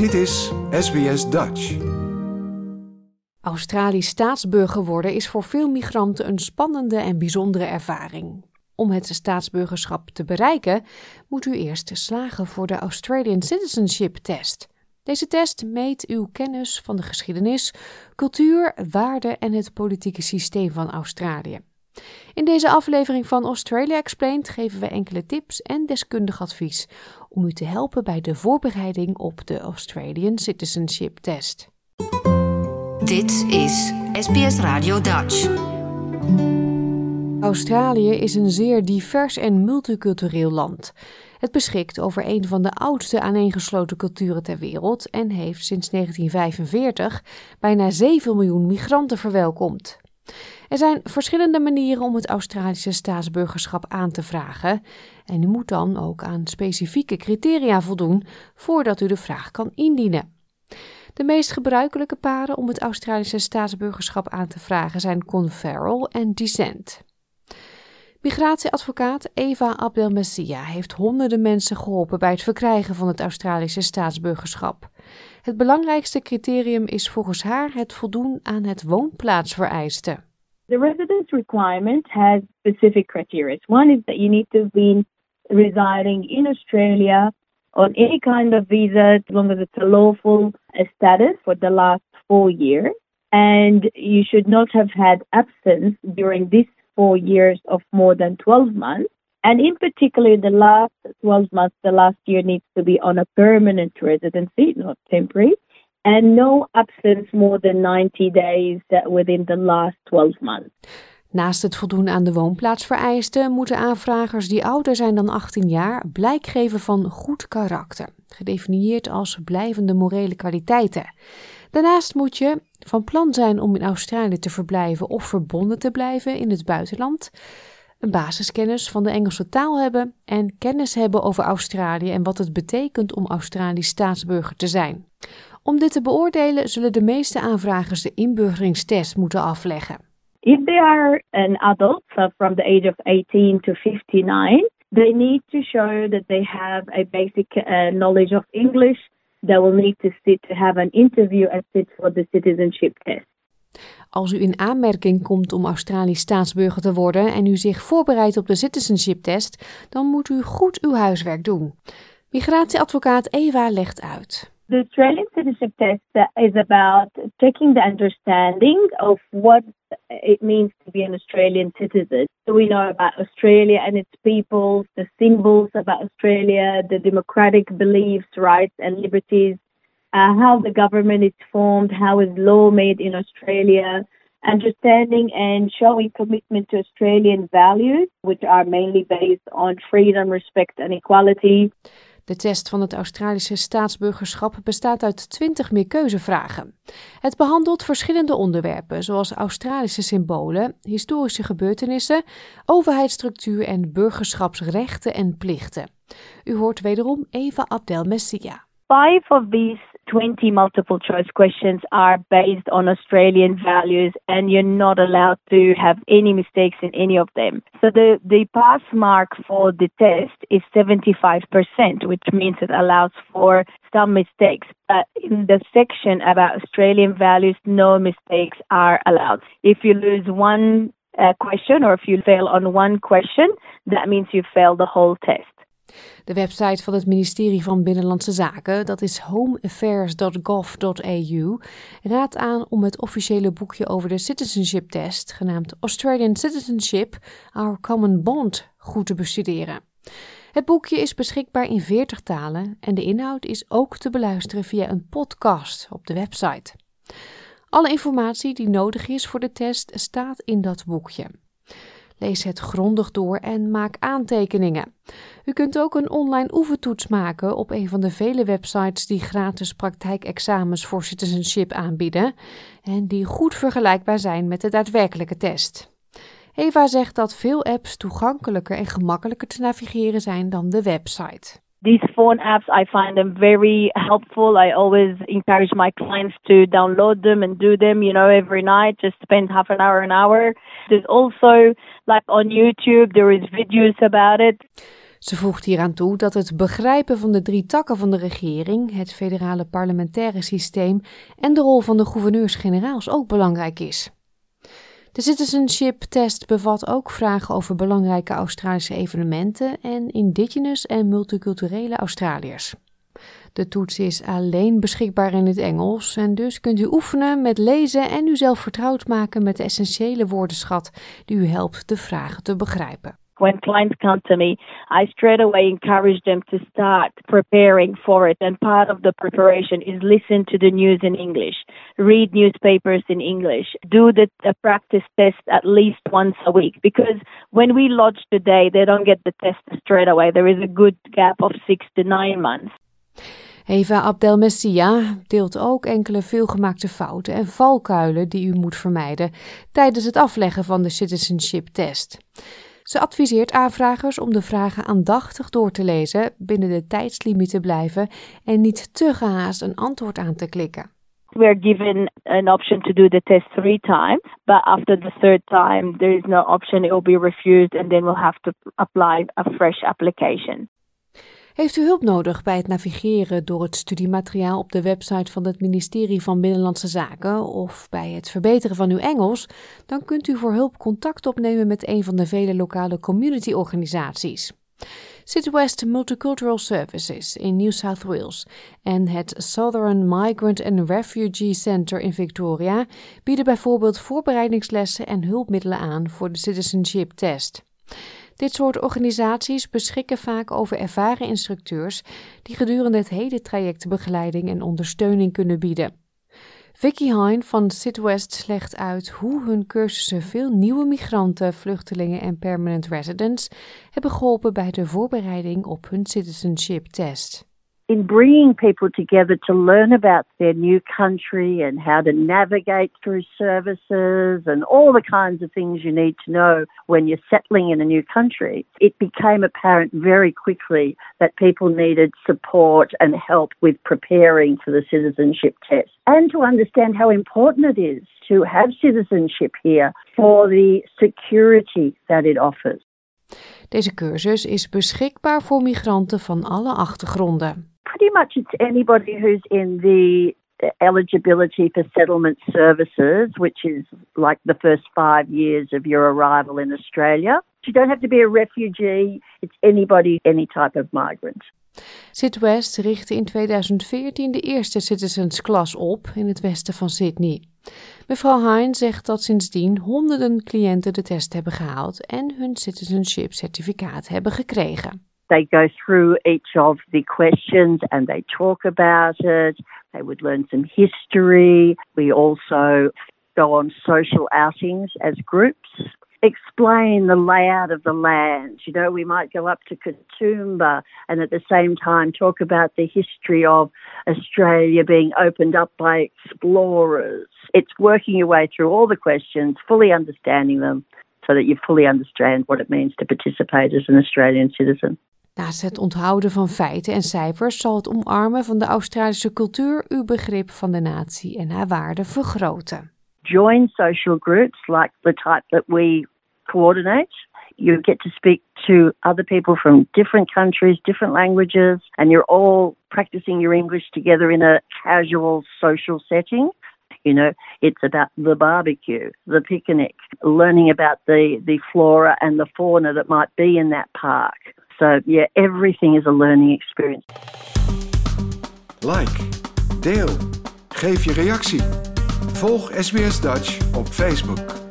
Dit is SBS Dutch. Australisch staatsburger worden is voor veel migranten een spannende en bijzondere ervaring. Om het staatsburgerschap te bereiken, moet u eerst slagen voor de Australian Citizenship test. Deze test meet uw kennis van de geschiedenis, cultuur, waarden en het politieke systeem van Australië. In deze aflevering van Australia Explained geven we enkele tips en deskundig advies om u te helpen bij de voorbereiding op de Australian Citizenship Test. Dit is SBS Radio Dutch. Australië is een zeer divers en multicultureel land. Het beschikt over een van de oudste aaneengesloten culturen ter wereld en heeft sinds 1945 bijna 7 miljoen migranten verwelkomd. Er zijn verschillende manieren om het Australische staatsburgerschap aan te vragen en u moet dan ook aan specifieke criteria voldoen voordat u de vraag kan indienen. De meest gebruikelijke paden om het Australische staatsburgerschap aan te vragen zijn conferral en descent. Migratieadvocaat Eva Abdelmessia heeft honderden mensen geholpen bij het verkrijgen van het Australische staatsburgerschap. Het belangrijkste criterium is volgens haar het voldoen aan het woonplaatsvereiste. The residence requirement has specific criteria. One is that you need to have been residing in Australia on any kind of visa, as long as it's a lawful status for the last 4 years. And you should not have had absence during these 4 years of more than 12 months. And in particular, the last 12 months, the last year needs to be on a permanent residency, not temporary, and no absence more than 90 days within the last 12 months. Naast het voldoen aan de woonplaatsvereisten moeten aanvragers die ouder zijn dan 18 jaar blijk geven van goed karakter, gedefinieerd als blijvende morele kwaliteiten. Daarnaast moet je van plan zijn om in Australië te verblijven of verbonden te blijven in het buitenland, een basiskennis van de Engelse taal hebben en kennis hebben over Australië en wat het betekent om Australisch staatsburger te zijn. Om dit te beoordelen zullen de meeste aanvragers de inburgeringstest moeten afleggen. If they are an adult, so from the age of 18 to 59, they need to show that they have a basic knowledge of English. They will need to sit to have an interview and sit for the citizenship test. Als u in aanmerking komt om Australisch staatsburger te worden en u zich voorbereidt op de citizenship test, dan moet u goed uw huiswerk doen. Migratieadvocaat Eva legt uit. The Australian citizenship test is about checking the understanding of what it means to be an Australian citizen. So we know about Australia and its peoples, the symbols about Australia, the democratic beliefs, rights and liberties, how the government is formed, how is law made in Australia, understanding and showing commitment to Australian values, which are mainly based on freedom, respect and equality. De test van het Australische staatsburgerschap bestaat uit 20 meerkeuzevragen. Het behandelt verschillende onderwerpen, zoals Australische symbolen, historische gebeurtenissen, overheidsstructuur en burgerschapsrechten en plichten. U hoort wederom Eva Abdelmessia. 5 of these 20 multiple choice questions are based on Australian values and you're not allowed to have any mistakes in any of them. So the pass mark for the test is 75%, which means it allows for some mistakes. But in the section about Australian values, no mistakes are allowed. If you lose one question or if you fail on one question, that means you fail the whole test. De website van het ministerie van Binnenlandse Zaken, dat is homeaffairs.gov.au, raadt aan om het officiële boekje over de citizenship test, genaamd Australian Citizenship: Our Common Bond, goed te bestuderen. Het boekje is beschikbaar in 40 talen en de inhoud is ook te beluisteren via een podcast op de website. Alle informatie die nodig is voor de test staat in dat boekje. Lees het grondig door en maak aantekeningen. U kunt ook een online oefentoets maken op een van de vele websites die gratis praktijkexamens voor citizenship aanbieden en die goed vergelijkbaar zijn met de daadwerkelijke test. Eva zegt dat veel apps toegankelijker en gemakkelijker te navigeren zijn dan de website. These phone apps, I find them very helpful. I always encourage my clients to download them and do them, every night. Just spend half an hour. There's also, on YouTube, there is videos about it. Ze voegt hieraan toe dat het begrijpen van de drie takken van de regering, het federale parlementaire systeem en de rol van de gouverneurs-generaals ook belangrijk is. De citizenship test bevat ook vragen over belangrijke Australische evenementen en indigenous en multiculturele Australiërs. De toets is alleen beschikbaar in het Engels en dus kunt u oefenen met lezen en uzelf vertrouwd maken met de essentiële woordenschat die u helpt de vragen te begrijpen. When clients come to me, I straight away encourage them to start preparing for it. And part of the preparation is listen to the news in English, read newspapers in English, do the practice test at least once a week. Because when we lodge today, they don't get the test straight away. There is a good gap of 6 to 9 months. Eva Abdelmessia deelt ook enkele veelgemaakte fouten en valkuilen die u moet vermijden tijdens het afleggen van de citizenship test. Ze adviseert aanvragers om de vragen aandachtig door te lezen, binnen de tijdslimiet te blijven en niet te gehaast een antwoord aan te klikken. We are given an option to do the test 3 times, but after the 3rd time there is no option, it will be refused and then we'll have to apply a fresh application. Heeft u hulp nodig bij het navigeren door het studiemateriaal op de website van het ministerie van Binnenlandse Zaken of bij het verbeteren van uw Engels, dan kunt u voor hulp contact opnemen met een van de vele lokale community-organisaties. CityWest Multicultural Services in New South Wales en het Southern Migrant and Refugee Centre in Victoria bieden bijvoorbeeld voorbereidingslessen en hulpmiddelen aan voor de citizenship test. Dit soort organisaties beschikken vaak over ervaren instructeurs die gedurende het hele traject begeleiding en ondersteuning kunnen bieden. Vicky Hein van Sidwest legt uit hoe hun cursussen veel nieuwe migranten, vluchtelingen en permanent residents hebben geholpen bij de voorbereiding op hun citizenship test. In bringing people together to learn about their new country and how to navigate through services and all the kinds of things you need to know when you're settling in a new country, it became apparent very quickly that people needed support and help with preparing for the citizenship test and to understand how important it is to have citizenship here for the security that it offers. Deze cursus is beschikbaar voor migranten van alle achtergronden. Pretty much it's anybody who's in the eligibility for settlement services, which is like the first 5 years of your arrival in Australia. You don't have to be a refugee, it's anybody, any type of migrant. CityWest richtte in 2014 de eerste Citizens Class op in het westen van Sydney. Mevrouw Hein zegt dat sindsdien honderden cliënten de test hebben gehaald en hun citizenship certificaat hebben gekregen. They go through each of the questions and they talk about it. They would learn some history. We also go on social outings as groups. Explain the layout of the land. You know, we might go up to Katoomba and at the same time talk about the history of Australia being opened up by explorers. It's working your way through all the questions, fully understanding them, so that you fully understand what it means to participate as an Australian citizen. Naast het onthouden van feiten en cijfers zal het omarmen van de Australische cultuur uw begrip van de natie en haar waarden vergroten. Join social groups like the type that we coordinate. You get to speak to other people from different countries, different languages, and you're all practicing your English together in a casual social setting. You know, it's about the barbecue, the picnic, learning about the flora and the fauna that might be in that park. So, yeah, everything is a learning experience. Like, deel, geef je reactie. Volg SBS Dutch op Facebook.